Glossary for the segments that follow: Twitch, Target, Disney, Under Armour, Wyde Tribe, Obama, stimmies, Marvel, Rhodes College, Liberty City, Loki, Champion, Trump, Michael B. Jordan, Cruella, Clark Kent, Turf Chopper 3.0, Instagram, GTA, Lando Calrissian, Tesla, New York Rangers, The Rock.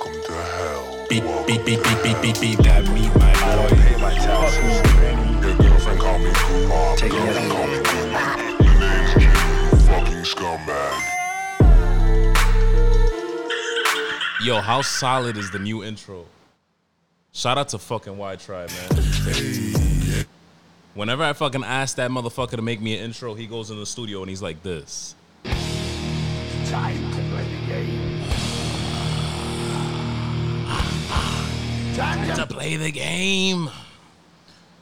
Welcome to hell. Beep, beep, beep, beep, beep, beep, beep, that meat, my boy. I don't pay my taxes. Your girlfriend call me Kuma. Take your girlfriend call me Kuma. Your name's Jim, fucking scumbag. Yo, how solid is the new intro? Shout out to fucking Wyde Tribe, man. Hey. Whenever I fucking ask that motherfucker to make me an intro, he goes in the studio and he's like this. It's time to play the game. Time to play the game.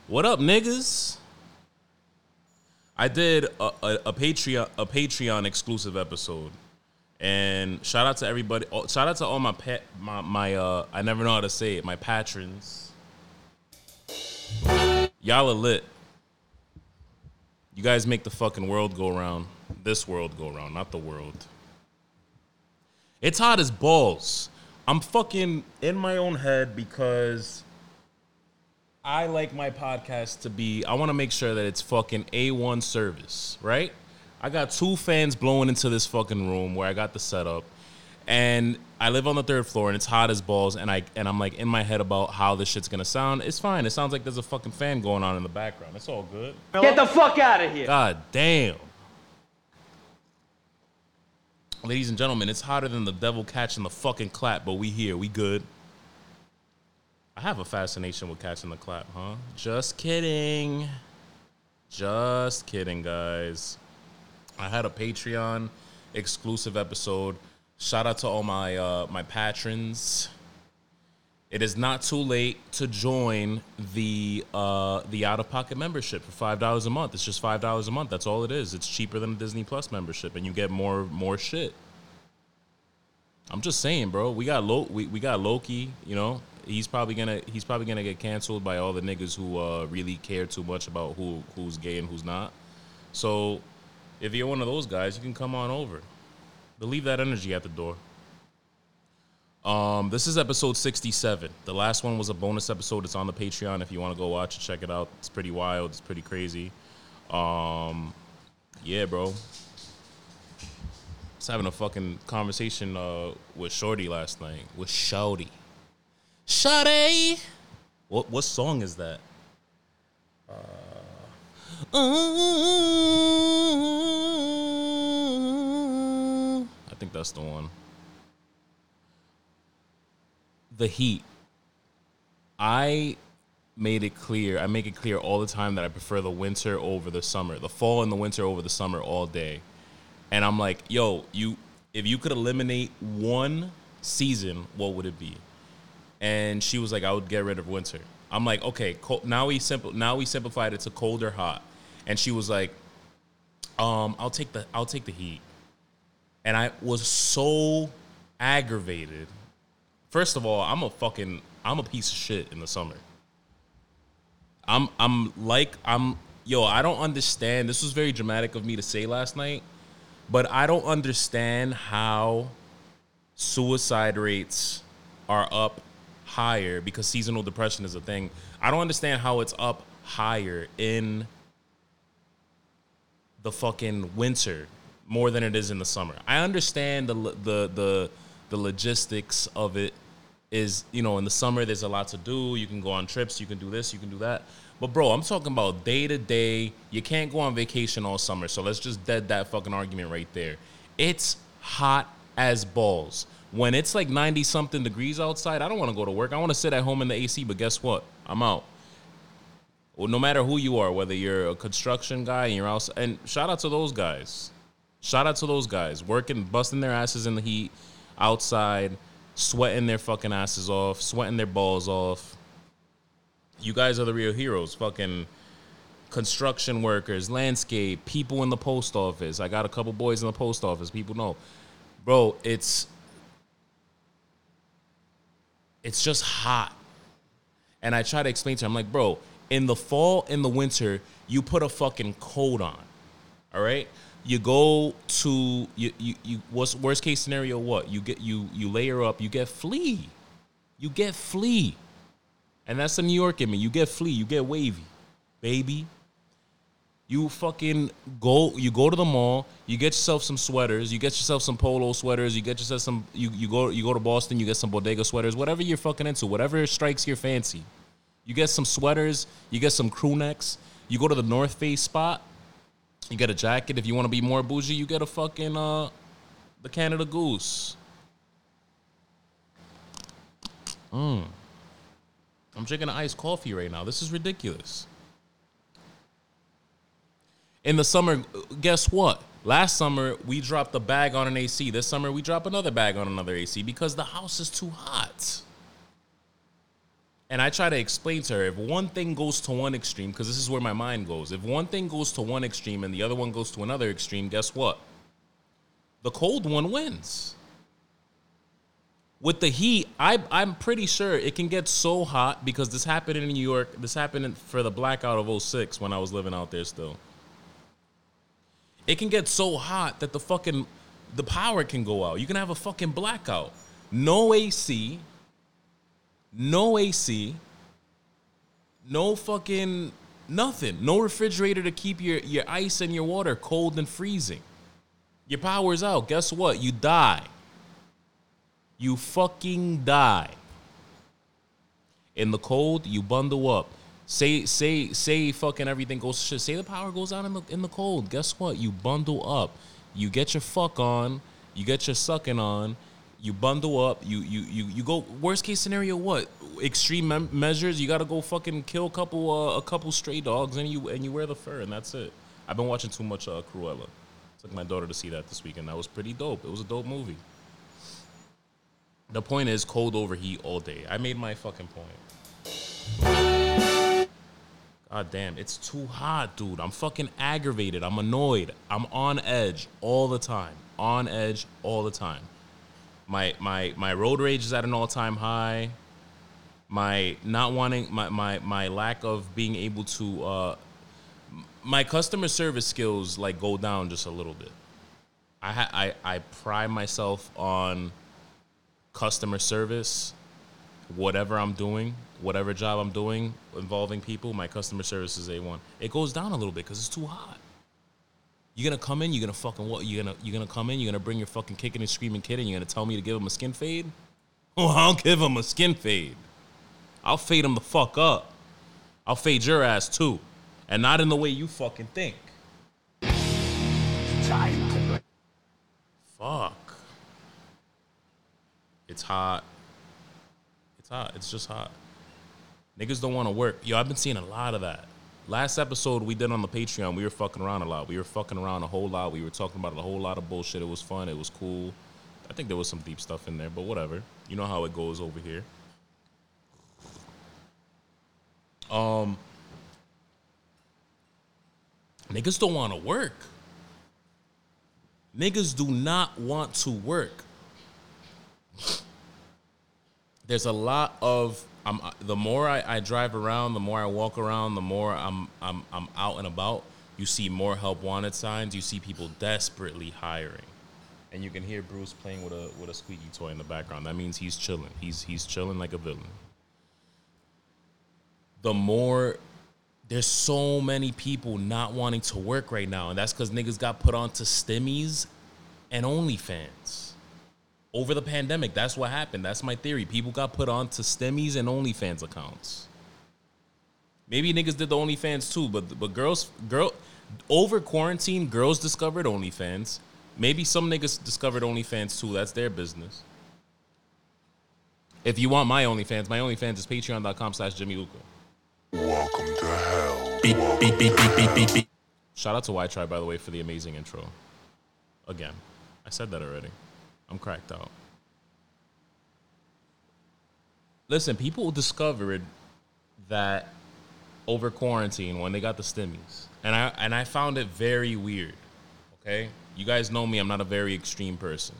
What up, niggas? I did a Patreon exclusive episode, and shout out to everybody. Shout out to all my I never know how to say it. My patrons, y'all are lit. You guys make the fucking world go round. This world go round, not the world. It's hot as balls. I'm fucking in my own head because I like my podcast to be, I want to make sure that it's fucking A1 service, right? I got two fans blowing into this fucking room where I got the setup, and I live on the third floor, and it's hot as balls, and I'm like in my head about how this shit's going to sound. It's fine. It sounds like there's a fucking fan going on in the background. It's all good. Get the fuck out of here. God damn. Ladies and gentlemen, it's hotter than the devil catching the fucking clap, but we here, we good. I have a fascination with catching the clap, huh? Just kidding. Just kidding, guys. I had a Patreon exclusive episode. Shout out to all my my patrons. It is not too late to join the out-of-pocket membership for $5 a month. It's just $5 a month. That's all it is. It's cheaper than a Disney Plus membership, and you get more shit. I'm just saying, bro. We got Loki. You know, he's probably gonna get canceled by all the niggas who really care too much about who's gay and who's not. So, if you're one of those guys, you can come on over. But leave that energy at the door. This is episode 67. The last one was a bonus episode. It's on the Patreon. If you want to go watch it, check it out. It's pretty wild. It's pretty crazy. Yeah, bro. I was having a fucking conversation with Shorty last night. With Shouty. Shouty! What song is that? I think that's the one. The heat. I make it clear all the time that I prefer the winter over the summer. The fall and the winter over the summer all day. And I'm like, yo, if you could eliminate one season, what would it be? And she was like, I would get rid of winter. I'm like, okay, now we simplified it to cold or hot. And she was like, I'll take the heat. And I was so aggravated. First of all, I'm a piece of shit in the summer. I don't understand. This was very dramatic of me to say last night, but I don't understand how suicide rates are up higher because seasonal depression is a thing. I don't understand how it's up higher in the fucking winter more than it is in the summer. I understand the logistics of it. Is, you know, in the summer, there's a lot to do. You can go on trips. You can do this. You can do that. But, bro, I'm talking about day-to-day. You can't go on vacation all summer. So let's just dead that fucking argument right there. It's hot as balls. When it's like 90-something degrees outside, I don't want to go to work. I want to sit at home in the AC, but guess what? I'm out. Well, no matter who you are, whether you're a construction guy and you're out. And shout out to those guys. Shout out to those guys working, busting their asses in the heat, outside, sweating their fucking asses off, sweating their balls off. You guys are the real heroes. Fucking construction workers, landscape, people in the post office. I got a couple boys in the post office. People know. Bro, it's just hot. And I try to explain to her, I'm like, bro, in the fall, in the winter, you put a fucking coat on. All right? You go to you. What's worst case scenario? What you get? You layer up. You get flea. You get flea, and that's the New York in me. You get flea. You get wavy, baby. You fucking go. You go to the mall. You get yourself some sweaters. You get yourself some polo sweaters. You get yourself some. You go to Boston. You get some Bodega sweaters. Whatever you're fucking into. Whatever strikes your fancy. You get some sweaters. You get some crew necks. You go to the North Face spot. You get a jacket. If you want to be more bougie, you get a fucking the Canada Goose. I'm drinking an iced coffee right now. This is ridiculous. In the summer, guess what? Last summer, we dropped a bag on an AC. This summer, we drop another bag on another AC because the house is too hot. And I try to explain to her, if one thing goes to one extreme, because this is where my mind goes. If one thing goes to one extreme and the other one goes to another extreme, guess what? The cold one wins. With the heat, I'm pretty sure it can get so hot, because this happened in New York. This happened for the blackout of 2006 when I was living out there still. It can get so hot that the power can go out. You can have a fucking blackout. No AC. No fucking nothing. No refrigerator to keep your ice and your water cold and freezing. Your power's out. Guess what? You die. You fucking die. In the cold, you bundle up. Say fucking everything goes to shit. Say the power goes out in the cold. Guess what? You bundle up. You get your fuck on. You get your sucking on. You bundle up. You go. Worst case scenario, what? Extreme measures. You gotta go fucking kill a couple stray dogs, and you wear the fur, and that's it. I've been watching too much Cruella. Took my daughter to see that this weekend. That was pretty dope. It was a dope movie. The point is, cold over heat all day. I made my fucking point. God damn, it's too hot, dude. I'm fucking aggravated. I'm annoyed. I'm on edge all the time. My road rage is at an all-time high. My not wanting, my lack of being able to, my customer service skills like go down just a little bit. I pride myself on customer service, whatever I'm doing, whatever job I'm doing involving people, my customer service is A1. It goes down a little bit because it's too hot. You're gonna come in, you're gonna bring your fucking kicking and screaming kid, and you're gonna tell me to give him a skin fade? Oh, I'll give him a skin fade. I'll fade him the fuck up. I'll fade your ass too, and not in the way you fucking think. Fuck. It's hot. It's just hot. Niggas don't want to work. Yo, I've been seeing a lot of that. Last episode we did on the Patreon, we were fucking around a lot. We were fucking around a whole lot. We were talking about a whole lot of bullshit. It was fun. It was cool. I think there was some deep stuff in there, but whatever. You know how it goes over here. Niggas don't want to work. Niggas do not want to work. There's a lot of... the more I drive around, the more I walk around, the more I'm out and about. You see more help wanted signs. You see people desperately hiring, and you can hear Bruce playing with a squeaky toy in the background. That means he's chilling. He's chilling like a villain. The more there's so many people not wanting to work right now, and that's because niggas got put onto stimmies and OnlyFans. Over the pandemic, that's what happened. That's my theory. People got put on to stimmies and OnlyFans accounts. Maybe niggas did the OnlyFans too, but girls over quarantine, girls discovered OnlyFans. Maybe some niggas discovered OnlyFans too. That's their business. If you want my OnlyFans is patreon.com/JimmyLuca. Welcome to hell. Beep, beep, beep, beep, beep, beep, beep. Shout out to Wyde Tribe, by the way, for the amazing intro. Again, I said that already. I'm cracked out. Listen, people discovered that over quarantine when they got the stimmies. And I found it very weird, okay? You guys know me. I'm not a very extreme person.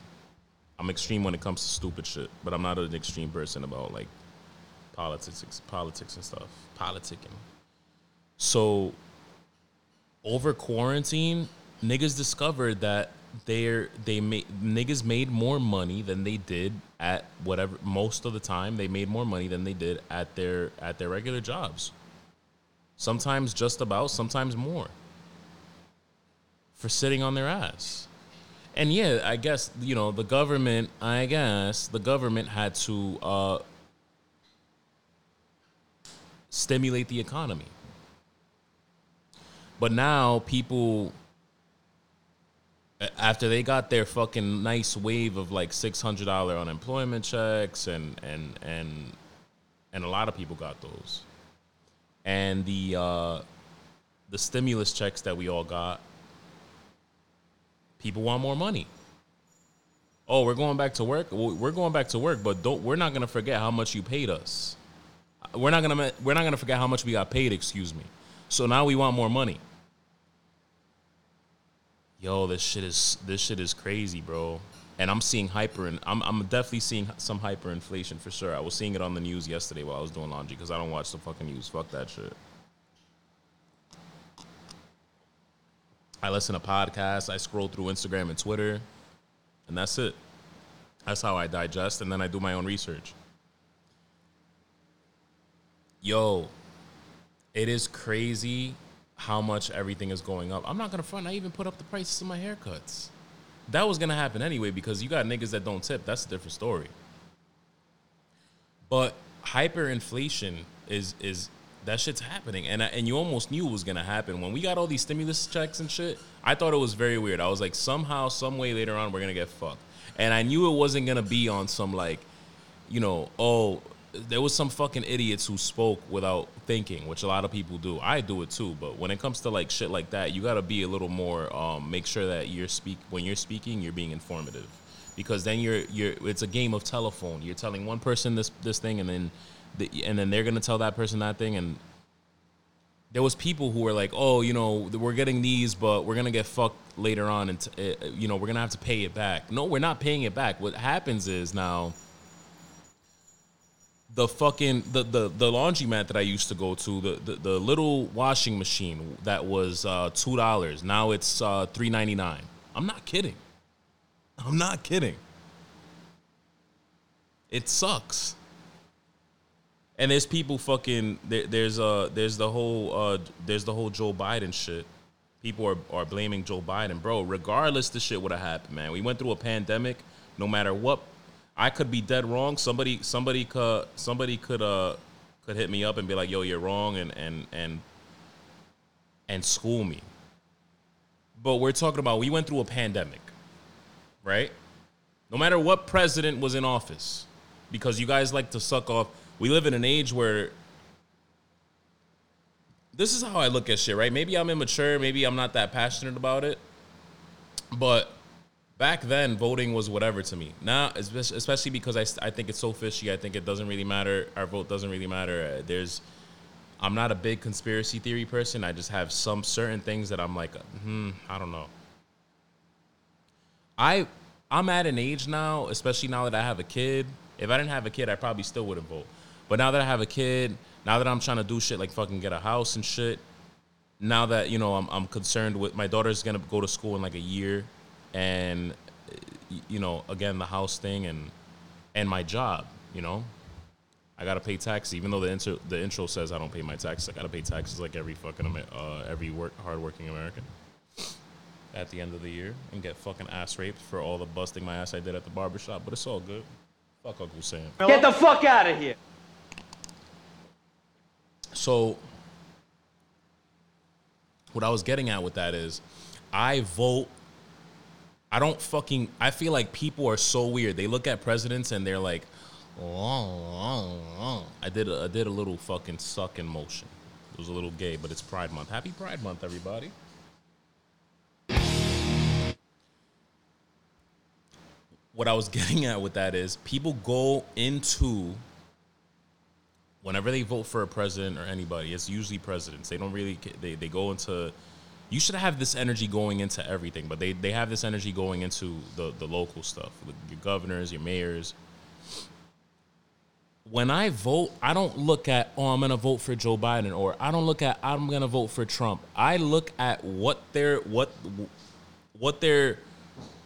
I'm extreme when it comes to stupid shit, but I'm not an extreme person about, like, politics and stuff. Politicking. So, over quarantine, niggas discovered that niggas made more money than they did at whatever. Most of the time, they made more money than they did at their regular jobs. Sometimes just about, sometimes more. for sitting on their ass. And yeah, I guess, you know, the government, had to stimulate the economy. But now people, after they got their fucking nice wave of like $600 unemployment checks and a lot of people got those. And the stimulus checks that we all got, people want more money. Oh, we're going back to work. We're going back to work, but we're not going to forget how much you paid us. We're not going to forget how much we got paid, excuse me. So now we want more money. Yo, this shit is crazy, bro. And I'm seeing I'm definitely seeing some hyperinflation for sure. I was seeing it on the news yesterday while I was doing laundry because I don't watch the fucking news. Fuck that shit. I listen to podcasts. I scroll through Instagram and Twitter, and that's it. That's how I digest, and then I do my own research. Yo, it is crazy how much everything is going up. I'm not going to front. I even put up the prices of my haircuts. That was going to happen anyway because you got niggas that don't tip. That's a different story. But hyperinflation is that shit's happening, and you almost knew it was gonna happen when we got all these stimulus checks and shit. I thought it was very weird. I was like, somehow, some way, later on, we're gonna get fucked. And I knew it wasn't gonna be on some like, you know, oh, there was some fucking idiots who spoke without thinking, which a lot of people do. I do it too. But when it comes to like shit like that, you gotta be a little more. Make sure that when you're speaking, you're being informative, because then it's a game of telephone. You're telling one person this thing, and then. And then they're going to tell that person that thing. And there was people who were like, oh, you know, we're getting these, but we're going to get fucked later on. And, you know, we're going to have to pay it back. No, we're not paying it back. What happens is now the fucking the laundromat that I used to go to, the little washing machine that was $2. Now it's $3.99. I'm not kidding. It sucks. And there's people fucking there's the whole Joe Biden shit. People are blaming Joe Biden, bro. Regardless, this shit would have happened, man. We went through a pandemic. No matter what, I could be dead wrong. Somebody could hit me up and be like, "Yo, you're wrong," and school me. But we're talking about we went through a pandemic, right? No matter what president was in office, because you guys like to suck off. We live in an age where this is how I look at shit, right? Maybe I'm immature. Maybe I'm not that passionate about it. But back then, voting was whatever to me. Now, especially because I think it's so fishy. I think it doesn't really matter. Our vote doesn't really matter. I'm not a big conspiracy theory person. I just have some certain things that I'm like, I don't know. I'm at an age now, especially now that I have a kid. If I didn't have a kid, I probably still wouldn't vote. But now that I have a kid, now that I'm trying to do shit like fucking get a house and shit, now that, you know, I'm concerned with my daughter's going to go to school in like a year and, you know, again, the house thing and my job, you know, I got to pay taxes, even though the intro says I don't pay my taxes. I got to pay taxes like every fucking, hardworking American at the end of the year and get fucking ass raped for all the busting my ass I did at the barbershop. But it's all good. Fuck Uncle Sam. Get the fuck out of here. So, what I was getting at with that is, I vote. I feel like people are so weird. They look at presidents and they're like, oh. I did a little fucking sucking motion. It was a little gay, but it's Pride Month. Happy Pride Month, everybody. What I was getting at with that is people go into whenever they vote for a president or anybody, it's usually presidents. They don't really, they go into, you should have this energy going into everything, but they have this energy going into the local stuff, your governors, your mayors. When I vote, I don't look at, oh, I'm going to vote for Joe Biden, or I don't look at, I'm going to vote for Trump. I look at what they're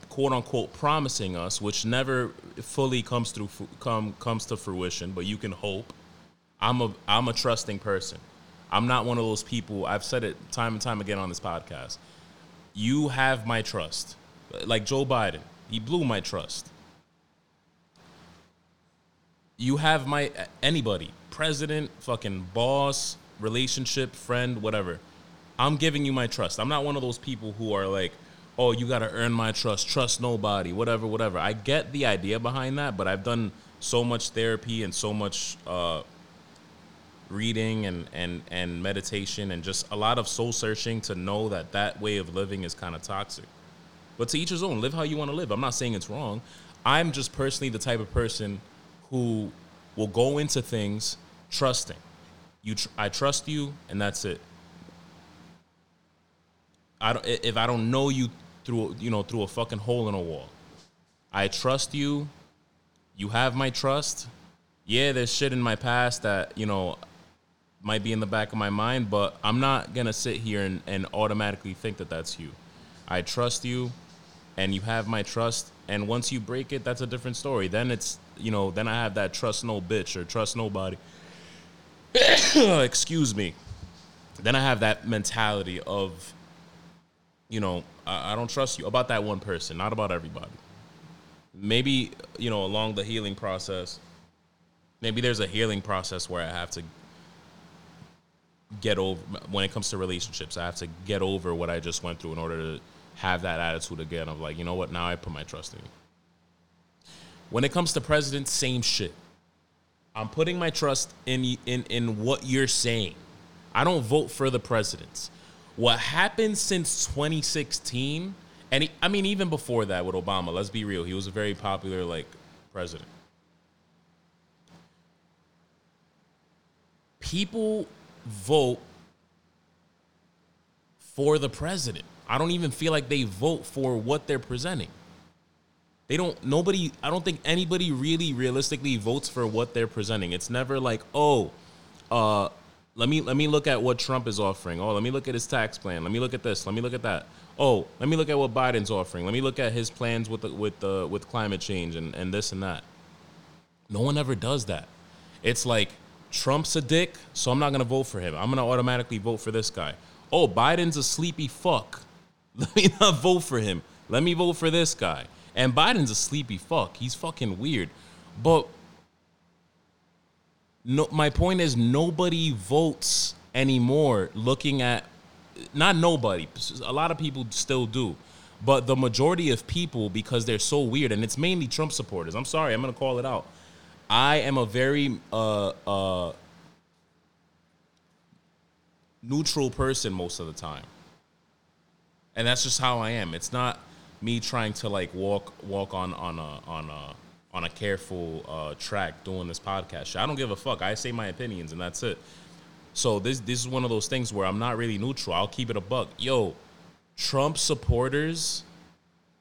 quote unquote promising us, which never fully comes to fruition, but you can hope. I'm a trusting person. I'm not one of those people. I've said it time and time again on this podcast. you have my trust. Like Joe Biden, he blew my trust. You have my, anybody, president, fucking boss, relationship, friend, whatever. I'm giving you my trust. I'm not one of those people who are like, oh, you got to earn my trust. Trust nobody, whatever, whatever. I get the idea behind that, but I've done so much therapy and so much reading and meditation and just a lot of soul searching to know that that way of living is kind of toxic. But to each his own, live how you want to live. I'm not saying it's wrong. I'm just personally the type of person who will go into things trusting. I trust you, and that's it. If I don't know you through a fucking hole in a wall, I trust you. You have my trust. Yeah, there's shit in my past that, you know, might be in the back of my mind, but I'm not going to sit here and automatically think that that's you. I trust you, and you have my trust. And once you break it, that's a different story. Then it's, you know, then I have that trust no bitch or trust nobody. Excuse me. Then I have that mentality of, you know, I don't trust you about that one person, not about everybody. Maybe, you know, along the healing process, maybe there's a healing process where I have to get over, when it comes to relationships, I have to get over what I just went through in order to have that attitude again of like, you know what, now I put my trust in you. When it comes to president, same shit. I'm putting my trust in what you're saying. I don't vote for the presidents. What happened since 2016, and even before that with Obama, let's be real, he was a very popular, like, president. People vote for the president. I don't even feel like they vote for what they're presenting. I don't think anybody really realistically votes for what they're presenting. It's never like, oh, Let me look at what Trump is offering. Oh, let me look at his tax plan. Let me look at this. Let me look at that. Oh, let me look at what Biden's offering. Let me look at his plans with climate change and this and that. No one ever does that. It's like Trump's a dick, so I'm not going to vote for him. I'm going to automatically vote for this guy. Oh, Biden's a sleepy fuck. Let me not vote for him. Let me vote for this guy. And Biden's a sleepy fuck. He's fucking weird. But no, my point is nobody votes anymore looking at, not nobody, a lot of people still do, but the majority of people, because they're so weird, and it's mainly Trump supporters. I'm sorry, I'm going to call it out. I am a very neutral person most of the time. And that's just how I am. It's not me trying to like walk on a careful track doing this podcast shit. I don't give a fuck. I say my opinions and that's it. So this is one of those things where I'm not really neutral. I'll keep it a buck. Yo, Trump supporters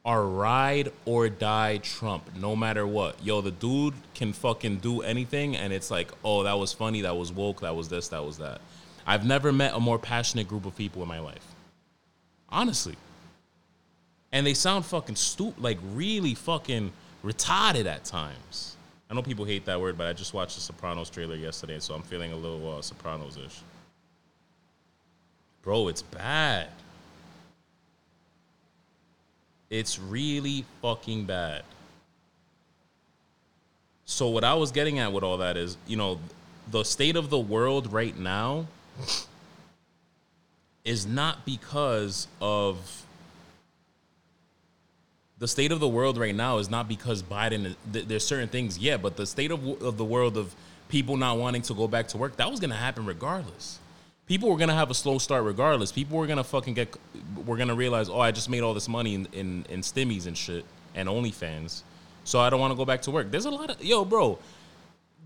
are ride or die Trump, no matter what. Yo, the dude can fucking do anything and it's like, oh, that was funny, that was woke, that was this, that was that. I've never met a more passionate group of people in my life. Honestly. And they sound fucking stupid, like really fucking retarded at times. I know people hate that word, but I just watched the Sopranos trailer yesterday, so I'm feeling a little Sopranos-ish. Bro, it's bad. It's really fucking bad. So what I was getting at with all that is, you know, the state of the world right now is not because of... The state of the world right now is not because Biden, there's certain things, yeah, but the state of the world of people not wanting to go back to work, that was going to happen regardless. People were going to have a slow start regardless. People were going to realize, oh, I just made all this money in stimmies and shit and OnlyFans, so I don't want to go back to work. There's a lot of, yo, bro,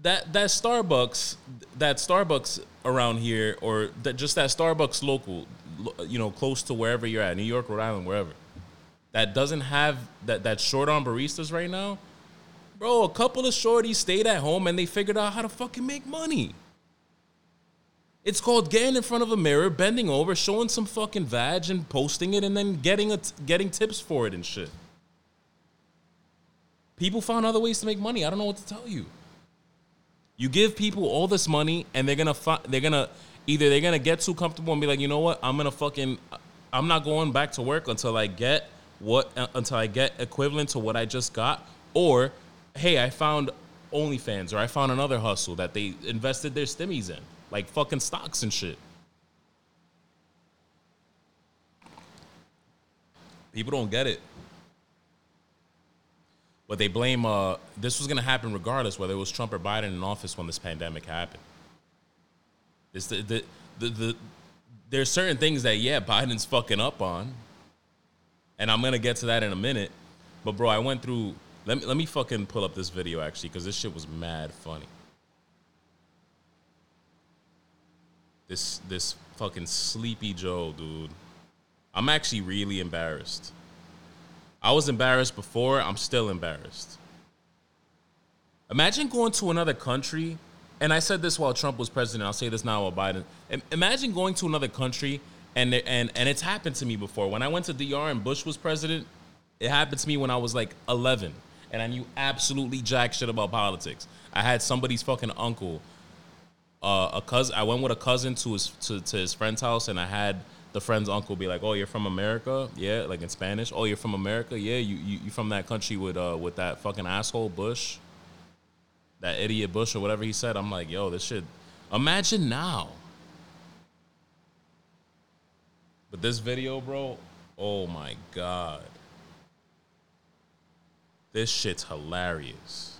that Starbucks around here or that Starbucks local, you know, close to wherever you're at, New York, Rhode Island, wherever. That doesn't have that's short on baristas right now, bro. A couple of shorties stayed at home and they figured out how to fucking make money. It's called getting in front of a mirror, bending over, showing some fucking vag and posting it, and then getting tips for it and shit. People found other ways to make money. I don't know what to tell you. You give people all this money and they're gonna get too comfortable and be like, you know what? I'm gonna fucking I'm not going back to work until I get equivalent to what I just got. Or, hey, I found OnlyFans, or I found another hustle that they invested their stimmies in, like fucking stocks and shit. People don't get it. But they blame, this was going to happen regardless, whether it was Trump or Biden in office when this pandemic happened. It's there's certain things that, yeah, Biden's fucking up on. And I'm going to get to that in a minute. But, bro, I went through... Let me fucking pull up this video, actually, because this shit was mad funny. This fucking Sleepy Joe, dude. I'm actually really embarrassed. I was embarrassed before. I'm still embarrassed. Imagine going to another country, and I said this while Trump was president. I'll say this now while Biden. Imagine going to another country, and it's happened to me before. When I went to DR and Bush was president, it happened to me when I was like 11. And I knew absolutely jack shit about politics. I had somebody's fucking uncle, a cousin. I went with a cousin to his friend's house, and I had the friend's uncle be like, "Oh, you're from America, yeah," like in Spanish. "Oh, you're from America, yeah. You from that country with that fucking asshole Bush, that idiot Bush or whatever he said." I'm like, "Yo, this shit." Imagine now. But this video, bro. Oh my god. This shit's hilarious.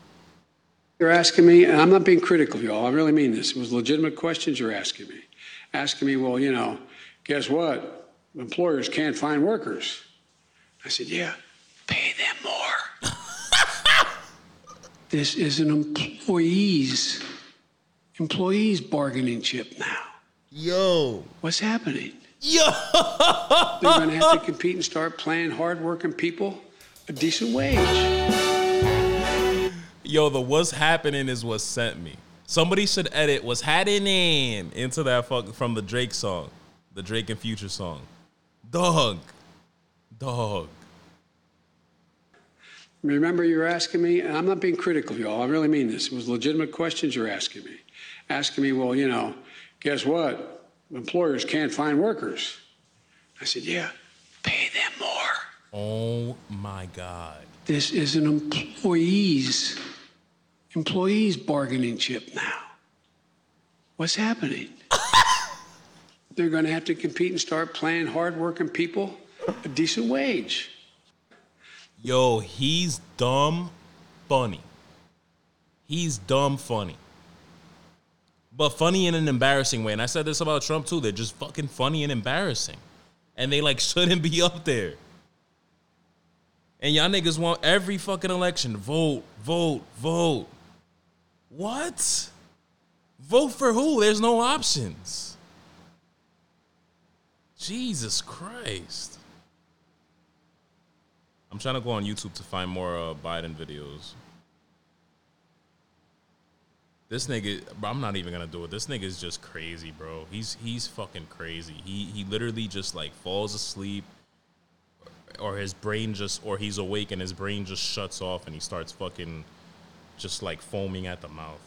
You're asking me, and I'm not being critical, y'all. I really mean this. It was legitimate questions you're asking me. Asking me, well, you know, guess what? Employers can't find workers. I said, yeah, pay them more. This is an employees bargaining chip now. Yo. What's happening? Yo. They're going to have to compete and start paying hardworking people a decent wage. Yo, the what's happening is what sent me. Somebody should edit what's happening into that fuck from the Drake song, the Drake and Future song. Dog. Remember, you're asking me, and I'm not being critical, y'all. I really mean this. It was legitimate questions you're asking me. Asking me, well, you know, guess what? Employers can't find workers. I said, yeah, pay them more. Oh my God. This is an employees bargaining chip now. What's happening? They're going to have to compete and start paying hardworking people a decent wage. Yo, he's dumb funny. He's dumb funny. But funny in an embarrassing way. And I said this about Trump too. They're just fucking funny and embarrassing. And they like shouldn't be up there. And y'all niggas want every fucking election. Vote. What? Vote for who? There's no options. Jesus Christ. I'm trying to go on YouTube to find more Biden videos. This nigga, bro, I'm not even going to do it. This nigga's just crazy, bro. He's fucking crazy. He literally just like falls asleep. Or his brain just, or he's awake and his brain just shuts off and he starts fucking just like foaming at the mouth.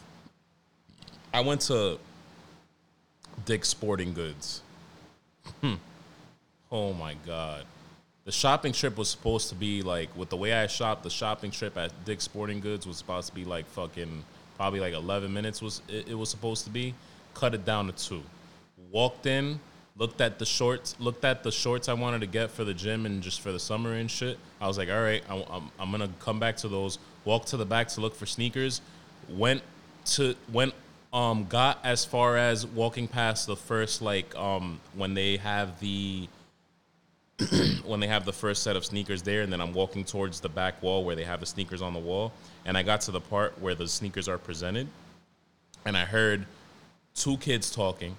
I went to Dick Sporting Goods. Oh my God. The shopping trip was supposed to be like, with the way I shopped, the shopping trip at Dick Sporting Goods was supposed to be like fucking probably like 11 minutes was it was supposed to be. Cut it down to 2. Walked in. Looked at the shorts I wanted to get for the gym and just for the summer and shit. I was like, all right, I'm going to come back to those. Walked to the back to look for sneakers. Got as far as walking past the first, like, when they have the, when they have the first set of sneakers there. And then I'm walking towards the back wall where they have the sneakers on the wall. And I got to the part where the sneakers are presented. And I heard 2 kids talking.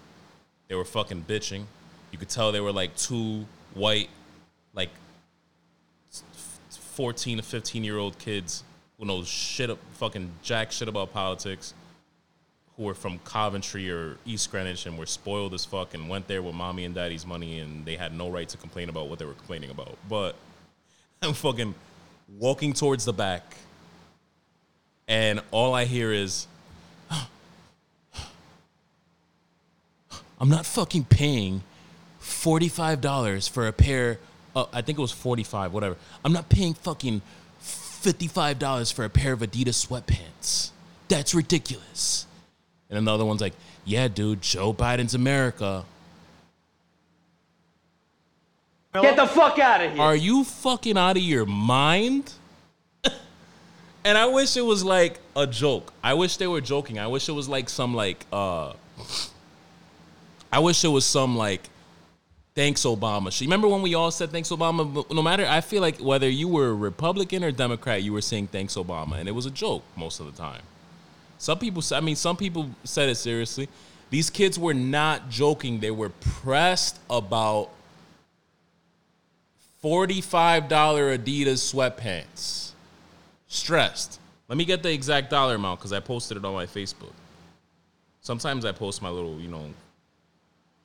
They were fucking bitching. You could tell they were like 2 white, like 14 to 15-year-old kids who know shit up, fucking jack shit about politics, who were from Coventry or East Greenwich and were spoiled as fuck and went there with mommy and daddy's money and they had no right to complain about what they were complaining about. But I'm fucking walking towards the back and all I hear is, I'm not fucking paying $45 for a pair. I think it was 45, whatever. I'm not paying fucking $55 for a pair of Adidas sweatpants. That's ridiculous. And then the other one's like, yeah, dude, Joe Biden's America. Get the fuck out of here. Are you fucking out of your mind? And I wish it was like a joke. I wish they were joking. I wish it was like some like, I wish it was some like, thanks, Obama. She remember when we all said thanks, Obama? No matter, I feel like whether you were a Republican or Democrat, you were saying thanks, Obama. And it was a joke most of the time. Some people, I mean, some people said it seriously. These kids were not joking. They were pressed about $45 Adidas sweatpants. Stressed. Let me get the exact dollar amount because I posted it on my Facebook. Sometimes I post my little, you know,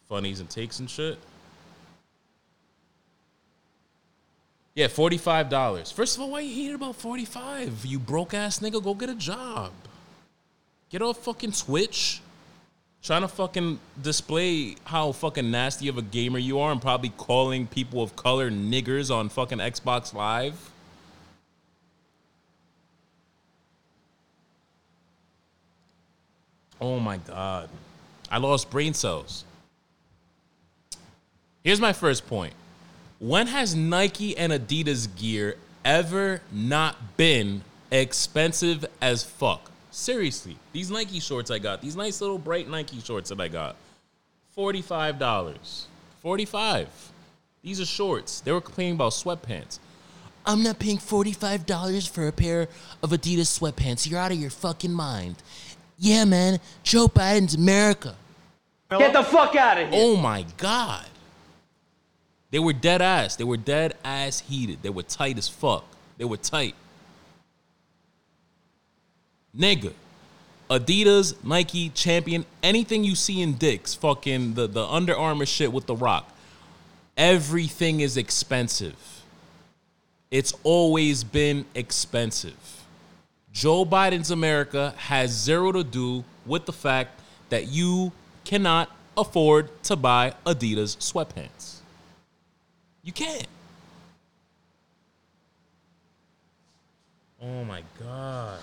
funnies and takes and shit. Yeah, $45. First of all, why you hating about 45? You broke ass nigga, go get a job. Get off fucking Twitch. Trying to fucking display how fucking nasty of a gamer you are and probably calling people of color niggers on fucking Xbox Live. Oh my God. I lost brain cells. Here's my first point. When has Nike and Adidas gear ever not been expensive as fuck? Seriously, these Nike shorts I got, these nice little bright Nike shorts that I got, $45. 45. These are shorts. They were complaining about sweatpants. I'm not paying $45 for a pair of Adidas sweatpants. You're out of your fucking mind. Yeah, man. Joe Biden's America. Get the fuck out of here. Oh, my God. They were dead ass. They were dead ass heated. They were tight as fuck. They were tight. Nigga, Adidas, Nike, Champion, anything you see in Dick's, fucking the Under Armour shit with The Rock, everything is expensive. It's always been expensive. Joe Biden's America has zero to do with the fact that you cannot afford to buy Adidas sweatpants. You can't. Oh, my God.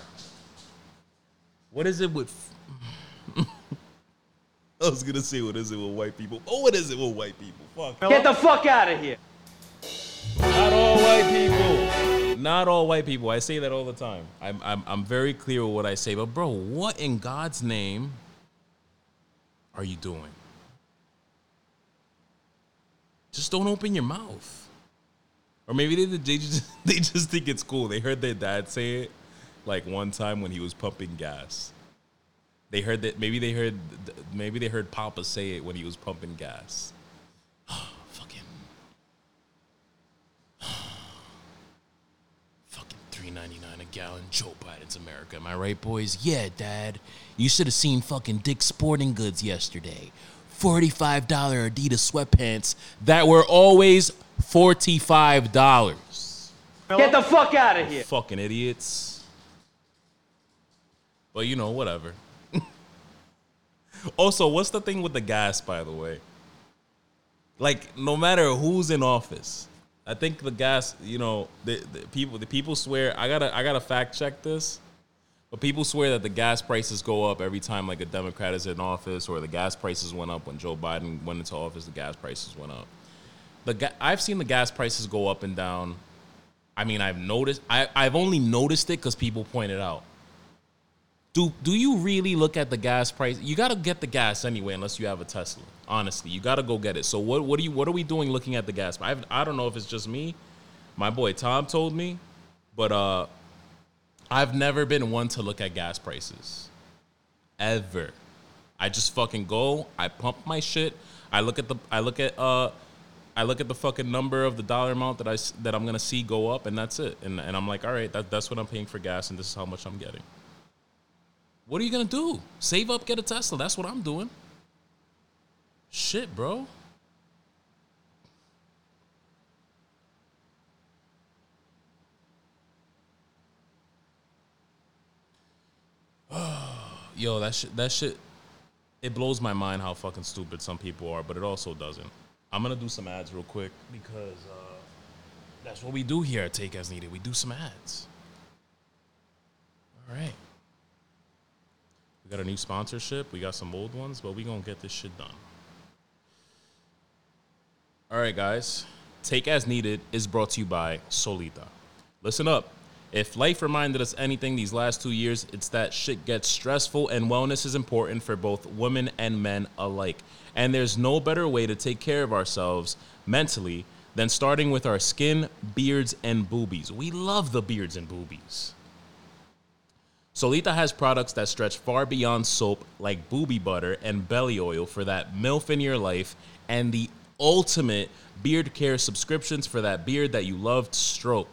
What is it with... I was going to say, what is it with white people? Oh, what is it with white people? Fuck. Get the fuck out of here. Not all white people. Not all white people. I say that all the time. I'm very clear with what I say. But, bro, what in God's name are you doing? Just don't open your mouth. Or maybe they just think it's cool. They heard their dad say it like one time when he was pumping gas. They heard that maybe they heard Papa say it when he was pumping gas. Oh, fucking $3.99 a gallon Joe Biden's America. Am I right, boys? Yeah, Dad. You should have seen fucking Dick Sporting Goods yesterday. $45 Adidas sweatpants that were always $45. Get the fuck out of here. Fucking idiots. But, you know, whatever. Also, what's the thing with the gas, by the way? Like, no matter who's in office, I think the gas, you know, the people swear, I gotta fact check this. But people swear that the gas prices go up every time, like, a Democrat is in office, or the gas prices went up when Joe Biden went into office. The gas prices went up. I've seen the gas prices go up and down. I mean, I've noticed. I've only noticed it because people pointed out. Do you really look at the gas price? You got to get the gas anyway, unless you have a Tesla. Honestly, you got to go get it. So what are we doing looking at the gas? I don't know if it's just me. My boy Tom told me, but I've never been one to look at gas prices. Ever. I just fucking go, I pump my shit, I look at the fucking number of the dollar amount that I'm going to see go up, and that's it. And I'm like, all right, that's what I'm paying for gas, and this is how much I'm getting. What are you going to do? Save up, get a Tesla. That's what I'm doing. Shit, bro. Yo, that shit, it blows my mind how fucking stupid some people are, but it also doesn't. I'm going to do some ads real quick because that's what we do here at Take As Needed. We do some ads. All right. We got a new sponsorship. We got some old ones, but we're going to get this shit done. All right, guys. Take As Needed is brought to you by Solita. Listen up. If life reminded us anything these last 2 years, it's that shit gets stressful and wellness is important for both women and men alike. And there's no better way to take care of ourselves mentally than starting with our skin, beards, and boobies. We love the beards and boobies. Solita has products that stretch far beyond soap, like booby butter and belly oil for that MILF in your life, and the ultimate beard care subscriptions for that beard that you loved stroke.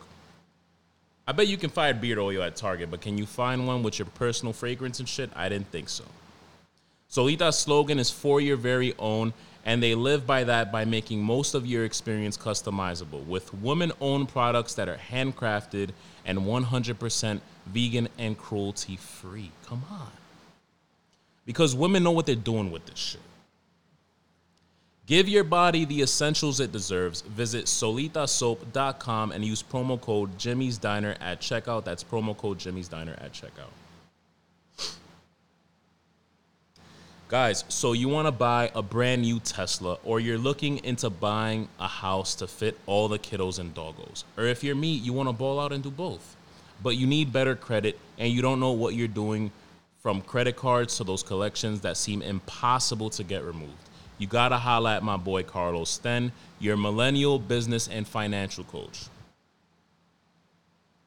I bet you can find beard oil at Target, but can you find one with your personal fragrance and shit? I didn't think so. Solita's slogan is for your very own, and they live by that by making most of your experience customizable with woman-owned products that are handcrafted and 100% vegan and cruelty-free. Come on. Because women know what they're doing with this shit. Give your body the essentials it deserves. Visit solitasoap.com and use promo code Jimmy's Diner at checkout. That's promo code Jimmy's Diner at checkout. Guys, so you want to buy a brand new Tesla, or you're looking into buying a house to fit all the kiddos and doggos. Or if you're me, you want to ball out and do both. But you need better credit and you don't know what you're doing, from credit cards to those collections that seem impossible to get removed. You got to holla at my boy, Carlos Sten, your millennial business and financial coach.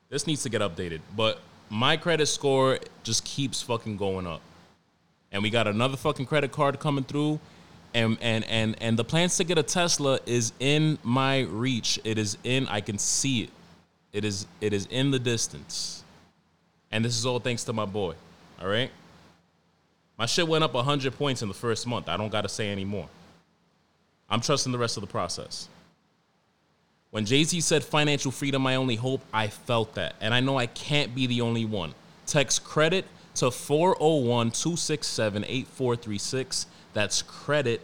This needs to get updated, but my credit score just keeps fucking going up. And we got another fucking credit card coming through. And the plans to get a Tesla is in my reach. It is in, I can see it. It is in the distance. And this is all thanks to my boy. All right. My shit went up 100 points in the first month. I don't got to say anymore. I'm trusting the rest of the process. When Jay-Z said financial freedom, my only hope, I felt that. And I know I can't be the only one. Text credit to 401-267-8436. That's credit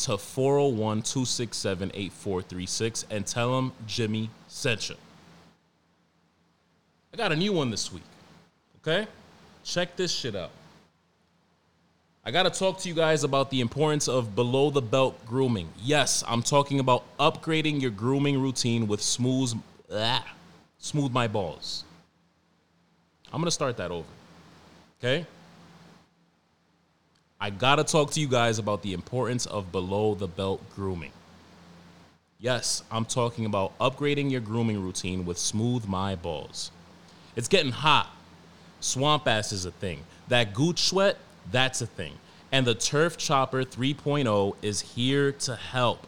to 401-267-8436. And tell them Jimmy sent you. I got a new one this week. Okay? Check this shit out. I got to talk to you guys about the importance of below-the-belt grooming. Yes, I'm talking about upgrading your grooming routine with Smooth My Balls. I'm going to start that over, okay? I got to talk to you guys about the importance of below-the-belt grooming. Yes, I'm talking about upgrading your grooming routine with Smooth My Balls. It's getting hot. Swamp ass is a thing. That gooch sweat, that's a thing. And the Turf Chopper 3.0 is here to help.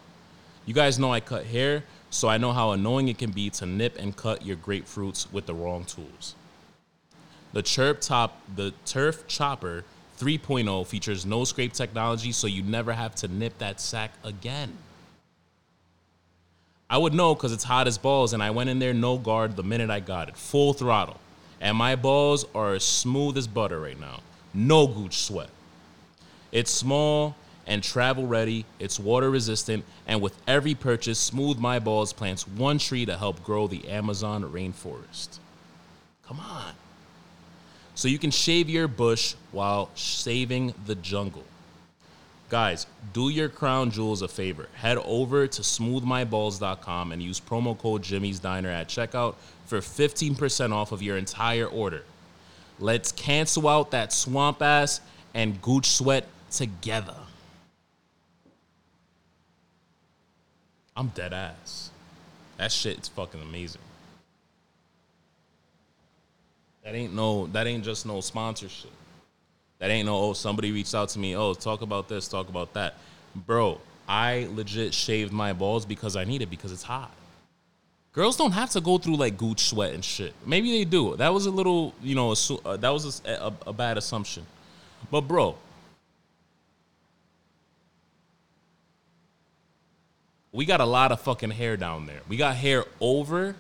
You guys know I cut hair, so I know how annoying it can be to nip and cut your grapefruits with the wrong tools. The Turf Chopper 3.0 features no scrape technology, so you never have to nip that sack again. I would know because it's hot as balls, and I went in there no guard the minute I got it. Full throttle. And my balls are as smooth as butter right now. No gooch sweat. It's small and travel ready. It's water resistant. And with every purchase, Smooth My Balls plants one tree to help grow the Amazon rainforest. Come on. So you can shave your bush while saving the jungle. Guys, do your crown jewels a favor. Head over to smoothmyballs.com and use promo code Jimmy's Diner at checkout for 15% off of your entire order. Let's cancel out that swamp ass and gooch sweat together. I'm dead ass. That shit is fucking amazing. That ain't just no sponsorship. That ain't no, oh, somebody reached out to me. Oh, talk about this, talk about that. Bro, I legit shaved my balls because I need it, because it's hot. Girls don't have to go through, like, gooch sweat and shit. Maybe they do. That was a little, you know, that was a bad assumption. But, bro, we got a lot of fucking hair down there. We got hair over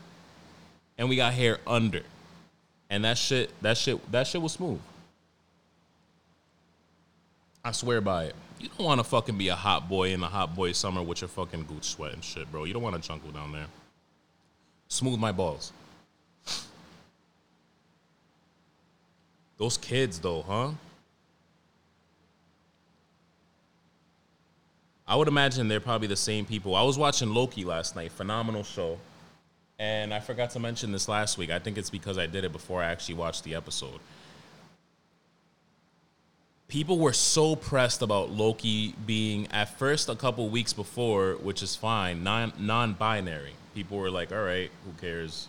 and we got hair under. And that shit was smooth. I swear by it. You don't want to fucking be a hot boy in a hot boy summer with your fucking gooch sweat and shit, bro. You don't want to jungle down there. Smooth My Balls. Those kids, though, huh? I would imagine they're probably the same people. I was watching Loki last night. Phenomenal show. And I forgot to mention this last week. I think it's because I did it before I actually watched the episode. People were so pressed about Loki being, at first a couple weeks before, which is fine, non-binary. People were like, all right, who cares?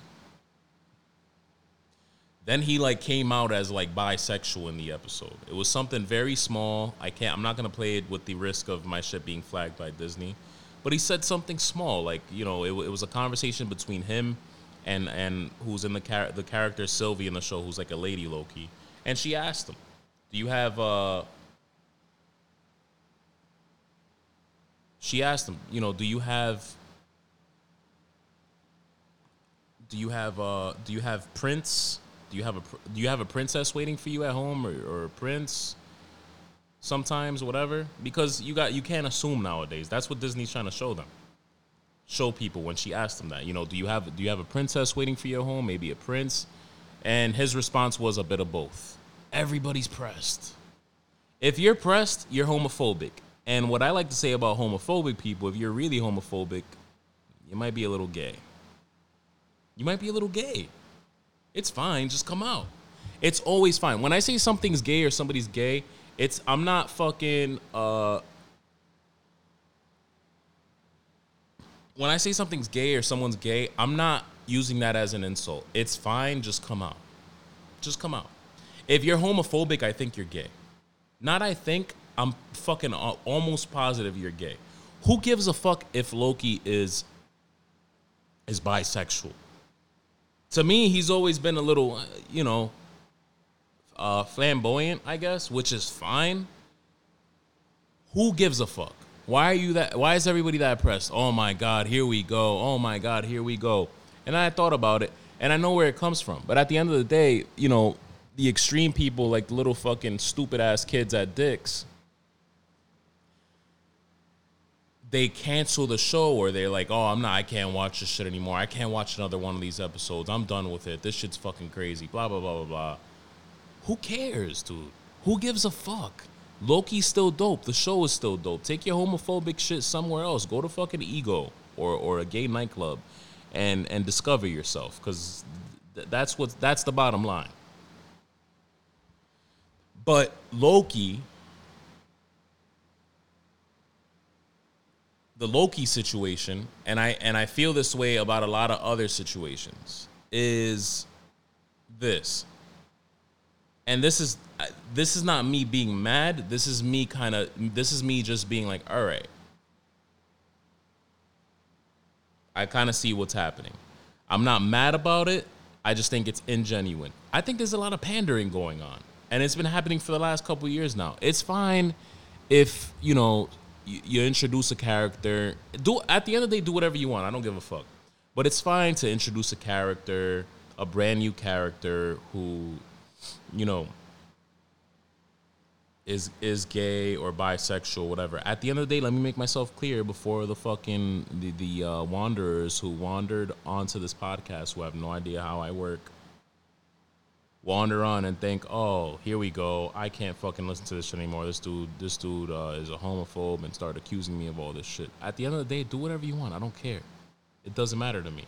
Then he, like, came out as, like, bisexual in the episode. It was something very small. I'm not going to play it with the risk of my shit being flagged by Disney. But he said something small. Like, you know, it was a conversation between him and who's in the character Sylvie in the show, who's, like, a lady Loki. And she asked him, do you have, she asked him, you know, do you have Prince? Do you have a princess waiting for you at home, or a prince? Sometimes, whatever, because you can't assume nowadays. That's what Disney's trying to show people when she asked him that. You know, do you have a princess waiting for you at home? Maybe a prince. And his response was a bit of both. Everybody's pressed. If you're pressed, you're homophobic. And what I like to say about homophobic people, if you're really homophobic, you might be a little gay. You might be a little gay. It's fine. Just come out. It's always fine. When I say something's gay or somebody's gay, I'm not fucking. When I say something's gay or someone's gay, I'm not using that as an insult. It's fine. Just come out. Just come out. If you're homophobic, I think you're gay. Not I think. I'm fucking almost positive you're gay. Who gives a fuck if Loki is bisexual? To me, he's always been a little, you know, flamboyant, I guess, which is fine. Who gives a fuck? Why is everybody that pressed? Oh, my God, here we go. Oh, my God, here we go. And I thought about it, and I know where it comes from. But at the end of the day, you know, the extreme people, like the little fucking stupid-ass kids at Dick's, they cancel the show, or they're like, oh, I can't watch this shit anymore. I can't watch another one of these episodes. I'm done with it. This shit's fucking crazy. Blah, blah, blah, blah, blah. Who cares, dude? Who gives a fuck? Loki's still dope. The show is still dope. Take your homophobic shit somewhere else. Go to fucking Ego or a gay nightclub and discover yourself, because that's the bottom line. But Loki... the Loki situation, and I feel this way about a lot of other situations, is this. And this is not me being mad. This is me just being like, all right, I kind of see what's happening. I'm not mad about it. I just think it's ingenuine. I think there's a lot of pandering going on, and it's been happening for the last couple of years now. It's fine if, you know, you introduce a character. At the end of the day, do whatever you want. I don't give a fuck. But it's fine to introduce a character, a brand new character who, you know, is gay or bisexual, whatever. At the end of the day, let me make myself clear before the fucking the wanderers who wandered onto this podcast, who have no idea how I work, wander on and think, oh, here we go. I can't fucking listen to this shit anymore. This dude is a homophobe, and start accusing me of all this shit. At the end of the day, do whatever you want. I don't care. It doesn't matter to me.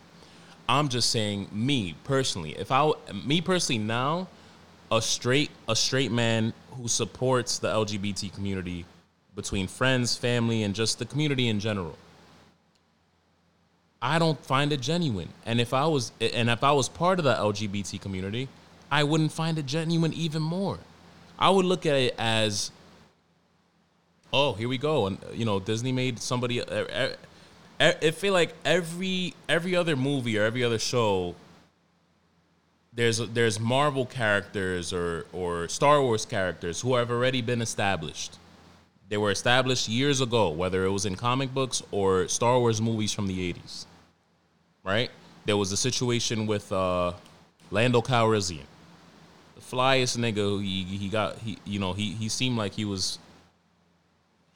I'm just saying, me personally, now, a straight man who supports the LGBT community, between friends, family, and just the community in general, I don't find it genuine. And if I was part of the LGBT community, I wouldn't find it genuine even more. I would look at it as, oh, here we go. And, you know, Disney made somebody... I feel like every other movie or every other show, there's Marvel characters or Star Wars characters who have already been established. They were established years ago, whether it was in comic books or Star Wars movies from the 80s. Right? There was a situation with Lando Calrissian. Flyest nigga, he got, he seemed like he was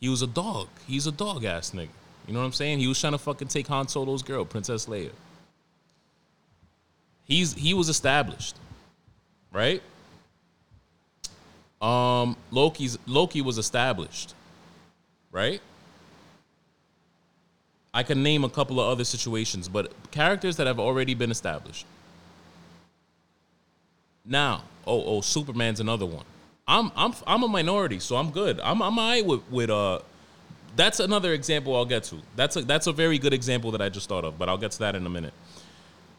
He was a dog. He's a dog-ass nigga. You know what I'm saying? He was trying to fucking take Han Solo's girl, Princess Leia. He was established, right? Loki was established, right? I can name a couple of other situations, but characters that have already been established. Now, Superman's another one. I'm a minority, so I'm good. I'm all right with that's another example I'll get to. That's a very good example that I just thought of, but I'll get to that in a minute.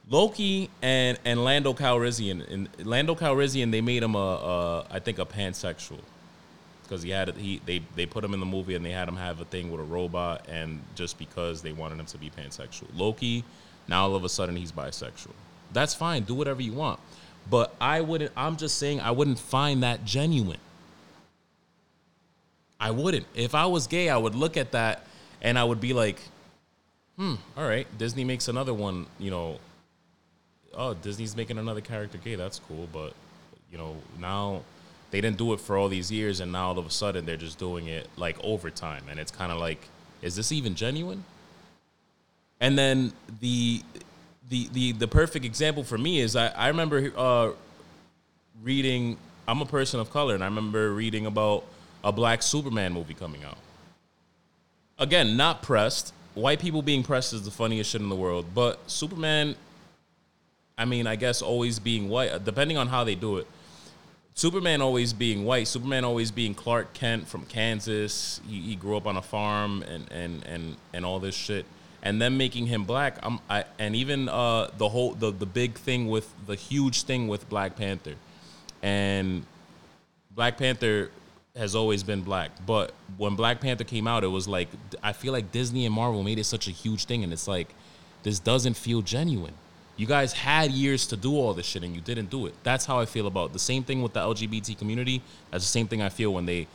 Loki and Lando Calrissian. And Lando Calrissian, they made him a pansexual, because they put him in the movie and they had him have a thing with a robot, and just because they wanted him to be pansexual. Loki, now all of a sudden he's bisexual. That's fine. Do whatever you want. But I wouldn't find that genuine. I wouldn't. If I was gay, I would look at that and I would be like, all right, Disney makes another one, you know, oh, Disney's making another character gay. That's cool. But, you know, now they didn't do it for all these years, and now all of a sudden they're just doing it like overtime. And it's kind of like, is this even genuine? And then the perfect example for me is I remember reading, I'm a person of color, and I remember reading about a black Superman movie coming out. Again, not pressed. White people being pressed is the funniest shit in the world. But Superman, I mean, I guess always being white, depending on how they do it. Superman always being white. Superman always being Clark Kent from Kansas. He grew up on a farm and all this shit. And then making him black. The big thing with the huge thing with Black Panther, and Black Panther has always been black. But when Black Panther came out, it was like, I feel like Disney and Marvel made it such a huge thing, and it's like, this doesn't feel genuine. You guys had years to do all this shit, and you didn't do it. That's how I feel about the same thing with the LGBT community. That's the same thing I feel when they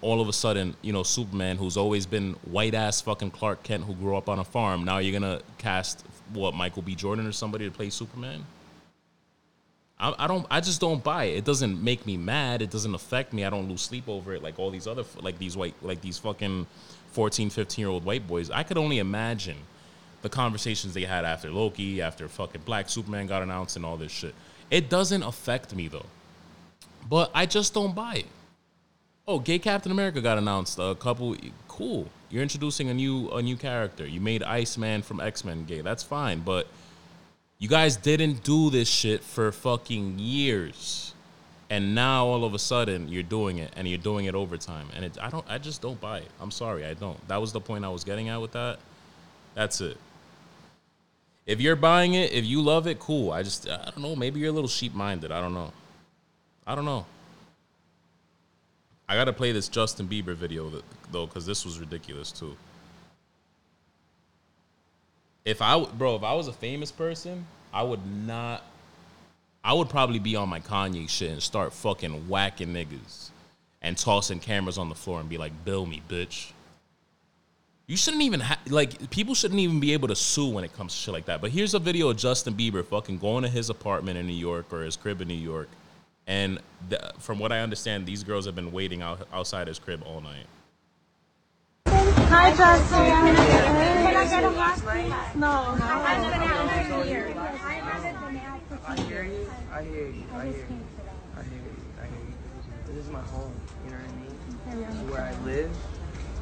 all of a sudden, you know, Superman, who's always been white-ass fucking Clark Kent, who grew up on a farm, now you're going to cast, Michael B. Jordan or somebody to play Superman? I just don't buy it. It doesn't make me mad. It doesn't affect me. I don't lose sleep over it like all these other, these fucking 14, 15-year-old white boys. I could only imagine the conversations they had after Loki, after fucking Black Superman got announced and all this shit. It doesn't affect me, though. But I just don't buy it. Oh, gay Captain America got announced. A couple, cool. You're introducing a new character. You made Iceman from X-Men gay. That's fine, but you guys didn't do this shit for fucking years. And now all of a sudden you're doing it, and you're doing it overtime. And I just don't buy it. I'm sorry, I don't. That was the point I was getting at with that. That's it. If you're buying it, if you love it, cool. I don't know. Maybe you're a little sheep-minded. I don't know. I got to play this Justin Bieber video, though, because this was ridiculous, too. If I was a famous person, I would probably be on my Kanye shit and start fucking whacking niggas and tossing cameras on the floor and be like, bill me, bitch. You shouldn't even people shouldn't even be able to sue when it comes to shit like that. But here's a video of Justin Bieber fucking going to his apartment in New York, or his crib in New York. And from what I understand, these girls have been waiting outside his crib all night. Hi, Justin. Can I get a last name? No. I've been out for years. I hear you. This is my home. You know what I mean? This is where I live.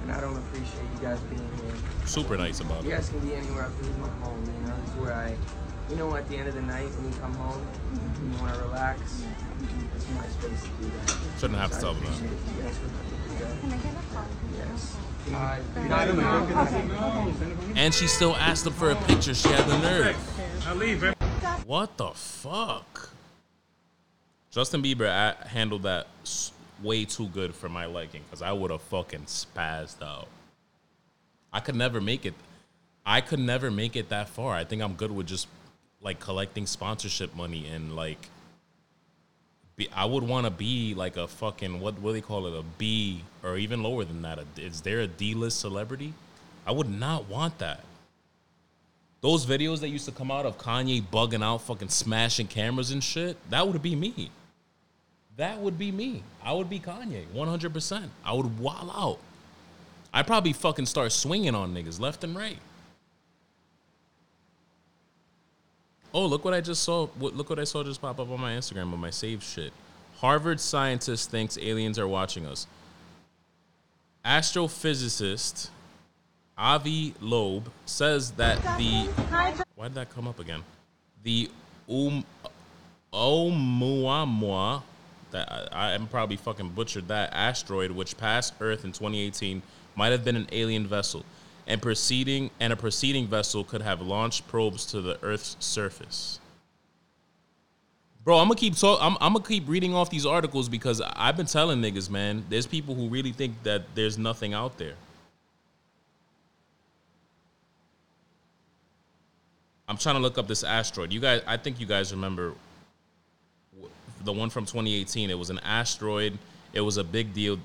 And I don't appreciate you guys being here. Super nice about it. You guys can be anywhere. This is my home, you know. This is where at the end of the night when you come home, you want to relax. Mm-hmm. It's my space to do that. Shouldn't have to tell them that. Can I get a call? Yes. And she still asked him for a picture. She had the nerve. I leave. What the fuck? Justin Bieber handled that way too good for my liking, because I would have fucking spazzed out. I could never make it that far. I think I'm good with just like collecting sponsorship money and like I would want to be like a fucking, what do they call it, a B, or even lower than that. Is there a D-list celebrity? I would not want that. Those videos that used to come out of Kanye bugging out, fucking smashing cameras and shit, that would be me. That would be me. I would be Kanye, 100%. I would wall out. I probably fucking start swinging on niggas left and right. Oh, look what I just saw. Look what I saw just pop up on my Instagram on my saved shit. Harvard scientist thinks aliens are watching us. Astrophysicist Avi Loeb says that the... Why did that come up again? The Oumuamua, that I'm probably fucking butchered that, asteroid which passed Earth in 2018 might have been an alien vessel, and a preceding vessel could have launched probes to the Earth's surface. Bro, I'm gonna keep reading off these articles because I've been telling niggas, man, there's people who really think that there's nothing out there. I'm trying to look up this asteroid. You guys, I think you guys remember the one from 2018. It was an asteroid. It was a big deal.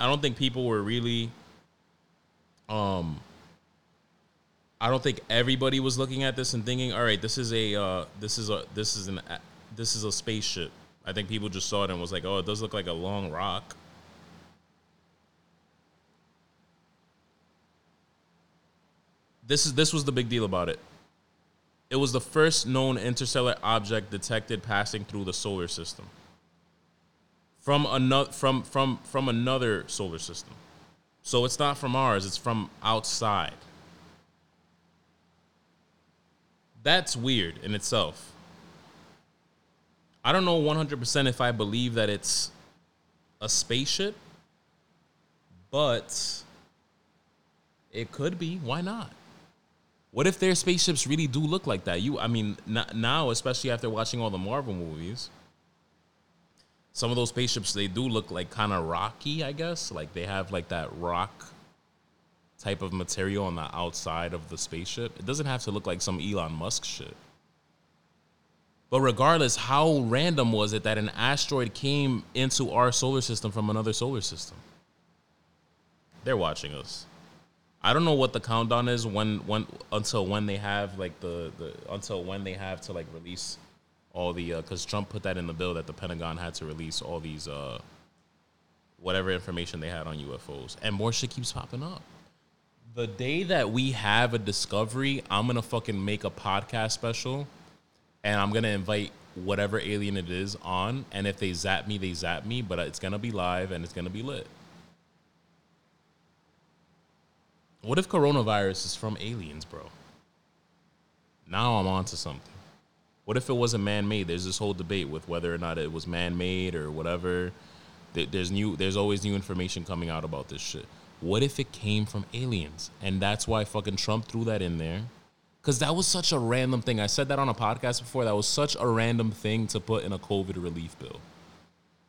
I don't think people were really... I don't think everybody was looking at this and thinking, "All right, this is a spaceship." I think people just saw it and was like, "Oh, it does look like a long rock." This was the big deal about it. It was the first known interstellar object detected passing through the solar system from another solar system. So it's not from ours, it's from outside. That's weird in itself. I don't know 100% if I believe that it's a spaceship, but it could be. Why not? What if their spaceships really do look like that? Now, especially after watching all the Marvel movies, some of those spaceships, they do look like kind of rocky, I guess. Like they have like that rock type of material on the outside of the spaceship. It doesn't have to look like some Elon Musk shit. But regardless, how random was it that an asteroid came into our solar system from another solar system? They're watching us. I don't know what the countdown is until when they have to release all the, because Trump put that in the bill that the Pentagon had to release all these, whatever information they had on UFOs. And more shit keeps popping up. The day that we have a discovery, I'm going to fucking make a podcast special and I'm going to invite whatever alien it is on. And if they zap me, they zap me, but it's going to be live and it's going to be lit. What if coronavirus is from aliens, bro? Now I'm onto something. What if it wasn't man-made? There's this whole debate with whether or not it was man-made or whatever. There's always new information coming out about this shit. What if it came from aliens? And that's why fucking Trump threw that in there. Because that was such a random thing. I said that on a podcast before. That was such a random thing to put in a COVID relief bill.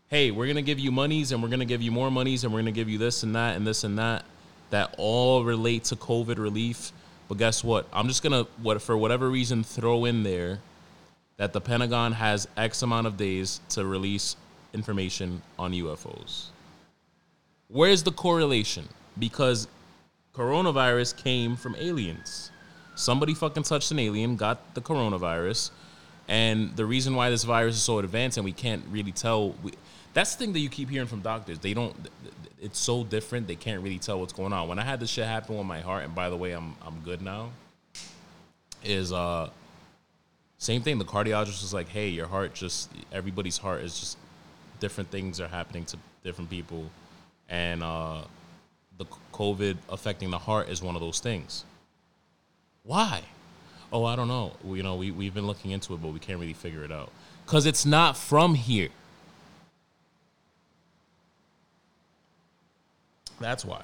Hey, we're going to give you monies and we're going to give you more monies and we're going to give you this and that and this and that. That all relate to COVID relief. But guess what? I'm just going to, for whatever reason, throw in there that the Pentagon has X amount of days to release information on UFOs. Where's the correlation? Because coronavirus came from aliens. Somebody fucking touched an alien, got the coronavirus. And the reason why this virus is so advanced and we can't really tell... That's the thing that you keep hearing from doctors. They don't... It's so different, they can't really tell what's going on. When I had this shit happen with my heart, and by the way, I'm good now, is same thing. The cardiologist was like, hey, your heart just... Everybody's heart is just... Different things are happening to different people. And the COVID affecting the heart is one of those things. Why? Oh, I don't know. We've been looking into it, but we can't really figure it out. Because it's not from here. That's why.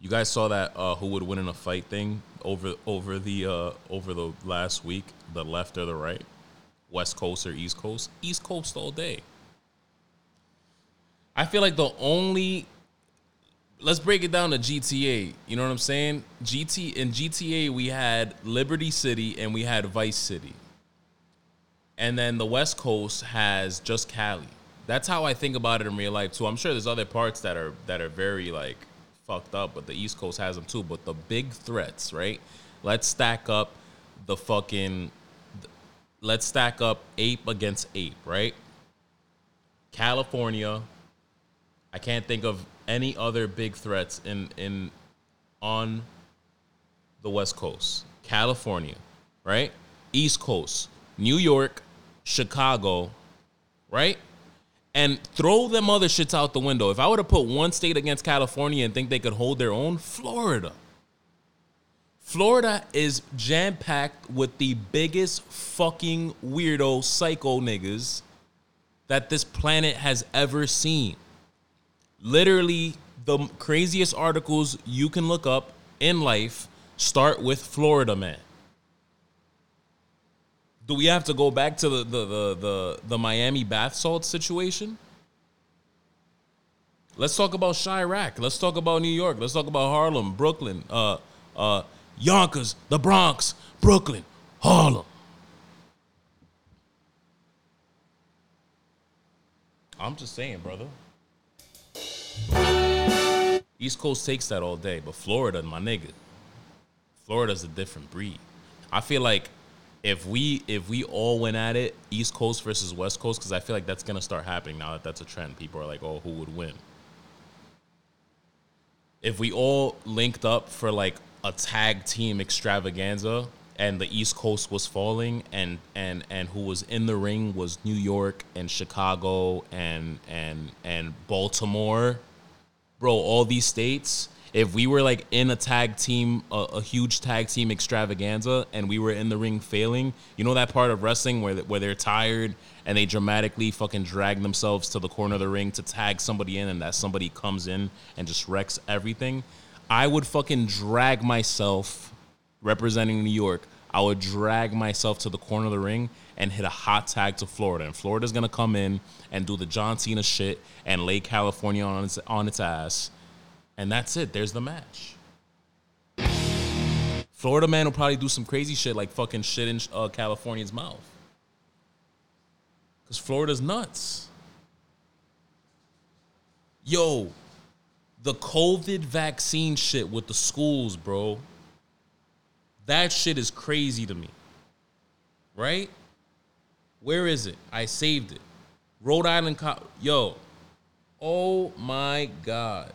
You guys saw that who would win in a fight thing over the last week, the left or the right, West Coast or East Coast? East Coast all day. I feel like let's break it down to GTA. You know what I'm saying? In GTA, we had Liberty City and we had Vice City. And then the West Coast has just Cali. That's how I think about it in real life, too. I'm sure there's other parts that are very, like, fucked up, but the East Coast has them, too. But the big threats, right? Let's stack up ape against ape, right? California, I can't think of any other big threats in on the West Coast. California, right? East Coast, New York, Chicago, right? And throw them other shits out the window. If I were to put one state against California and think they could hold their own, Florida. Florida is jam-packed with the biggest fucking weirdo psycho niggas that this planet has ever seen. Literally, the craziest articles you can look up in life start with Florida man. Do we have to go back to the Miami bath salt situation? Let's talk about Chirac. Let's talk about New York. Let's talk about Harlem, Brooklyn, Yonkers, the Bronx, Brooklyn, Harlem. I'm just saying, brother. East Coast takes that all day, but Florida, my nigga. Florida's a different breed. I feel like if we all went at it, East Coast versus West Coast, because I feel like that's going to start happening now that that's a trend. People are like, oh, who would win? If we all linked up for like a tag team extravaganza and the East Coast was falling and who was in the ring was New York and Chicago and Baltimore, bro, all these states. If we were like in a tag team, a huge tag team extravaganza, and we were in the ring failing, you know that part of wrestling where they're tired and they dramatically fucking drag themselves to the corner of the ring to tag somebody in, and that somebody comes in and just wrecks everything? I would fucking drag myself, representing New York, I would drag myself to the corner of the ring and hit a hot tag to Florida. And Florida's going to come in and do the John Cena shit and lay California on its ass. And that's it. There's the match. Florida man will probably do some crazy shit like fucking shit in California's mouth. Because Florida's nuts. Yo, the COVID vaccine shit with the schools, bro. That shit is crazy to me. Right? Where is it? I saved it. Rhode Island. Yo. Oh, my God.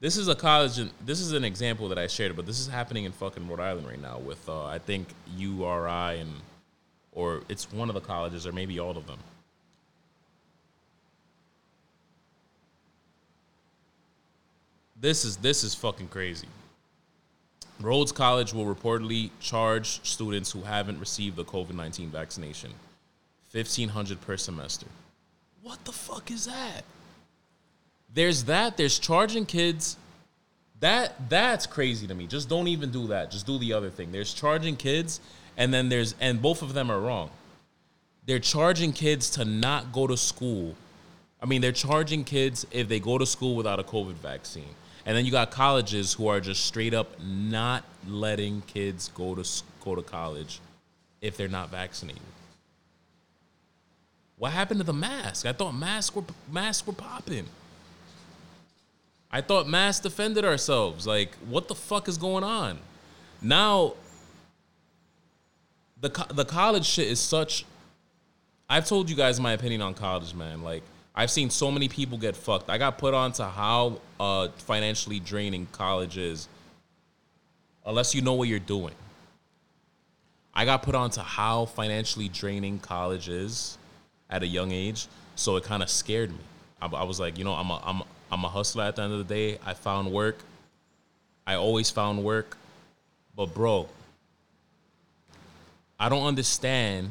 This is a college, and this is an example that I shared, but this is happening in fucking Rhode Island right now with, I think, URI, and or it's one of the colleges, or maybe all of them. This is fucking crazy. Rhodes College will reportedly charge students who haven't received the COVID-19 vaccination $1,500 per semester. What the fuck is that? There's that. There's charging kids. That's crazy to me. Just don't even do that. Just do the other thing. There's charging kids, and then and both of them are wrong. They're charging kids to not go to school. I mean, they're charging kids if they go to school without a COVID vaccine. And then you got colleges who are just straight up not letting kids go to college if they're not vaccinated. What happened to the mask? I thought masks were popping. I thought masks defended ourselves. Like, what the fuck is going on? Now, the college shit is such... I've told you guys my opinion on college, man. Like, I've seen so many people get fucked. I got put on to how financially draining college is, unless you know what you're doing. I got put on to how financially draining college is at a young age, so it kind of scared me. I was like, you know, I'm a hustler at the end of the day. I found work. I always found work. But, bro, I don't understand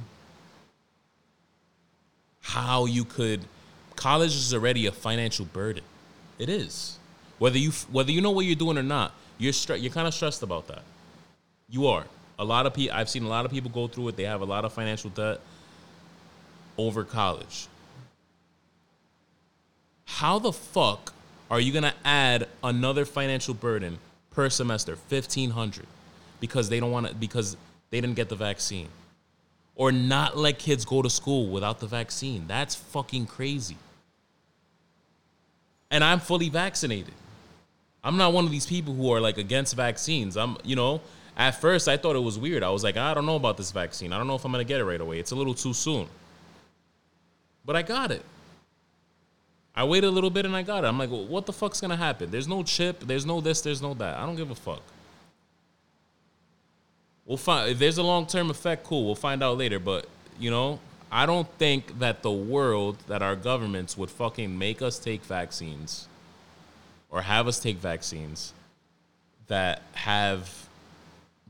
how you could... College is already a financial burden. It is. Whether you know what you're doing or not, you're kind of stressed about that. You are. I've seen a lot of people go through it. They have a lot of financial debt over college. How the fuck are you going to add another financial burden per semester, $1,500, because they didn't get the vaccine, or not let kids go to school without the vaccine? That's fucking crazy. And I'm fully vaccinated. I'm not one of these people who are like against vaccines. At first I thought it was weird. I was like, I don't know about this vaccine. I don't know if I'm going to get it right away. It's a little too soon. But I got it. I waited a little bit and I got it. I'm like, well, what the fuck's gonna happen? There's no chip. There's no this. There's no that. I don't give a fuck. We'll find if there's a long-term effect. Cool. We'll find out later. But you know, I don't think that the world that our governments would fucking make us take vaccines or have us take vaccines that have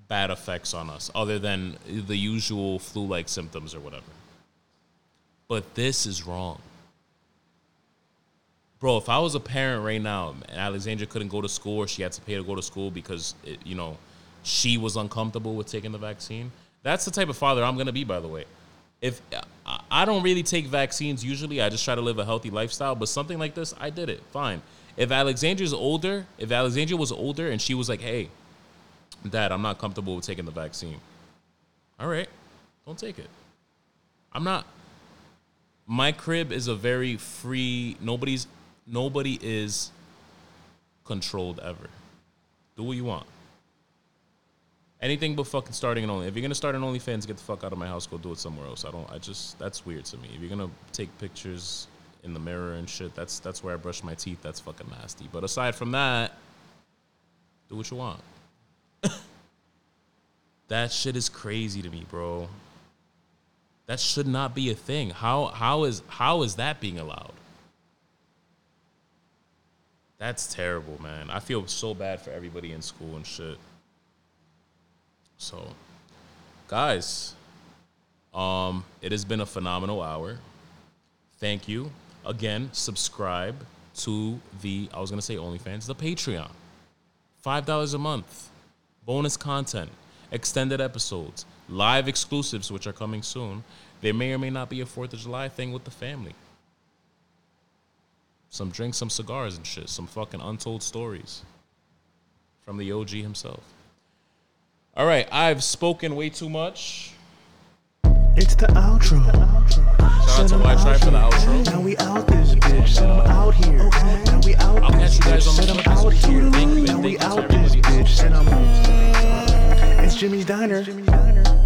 bad effects on us other than the usual flu-like symptoms or whatever. But this is wrong. Bro, if I was a parent right now and Alexandra couldn't go to school or she had to pay to go to school because, you know, she was uncomfortable with taking the vaccine, that's the type of father I'm going to be, by the way. If I don't really take vaccines usually, I just try to live a healthy lifestyle. But something like this, I did it. Fine. If Alexandra was older and she was like, hey, Dad, I'm not comfortable with taking the vaccine. All right. Don't take it. I'm not. My crib is a very free. Nobody is controlled ever. Do what you want. Anything but fucking starting an OnlyFans. If you're going to start an OnlyFans, get the fuck out of my house. Go do it somewhere else. That's weird to me. If you're going to take pictures in the mirror and shit, that's where I brush my teeth. That's fucking nasty. But aside from that, do what you want. That shit is crazy to me, bro. That should not be a thing. How is that being allowed? That's terrible, man. I feel so bad for everybody in school and shit. So, guys, it has been a phenomenal hour. Thank you. Again, subscribe to the Patreon. $5 a month. Bonus content. Extended episodes. Live exclusives, which are coming soon. There may or may not be a 4th of July thing with the family. Some drinks, some cigars and shit. Some fucking untold stories from the OG himself. All right, I've spoken way too much. It's the outro. Shout out to Wyde Tribe for the outro. Now we out this bitch. Send them out here. Now we out. I'll catch you guys on the next episode. Thank you. Now we out this bitch. Send them out. It's Jimmy's Diner.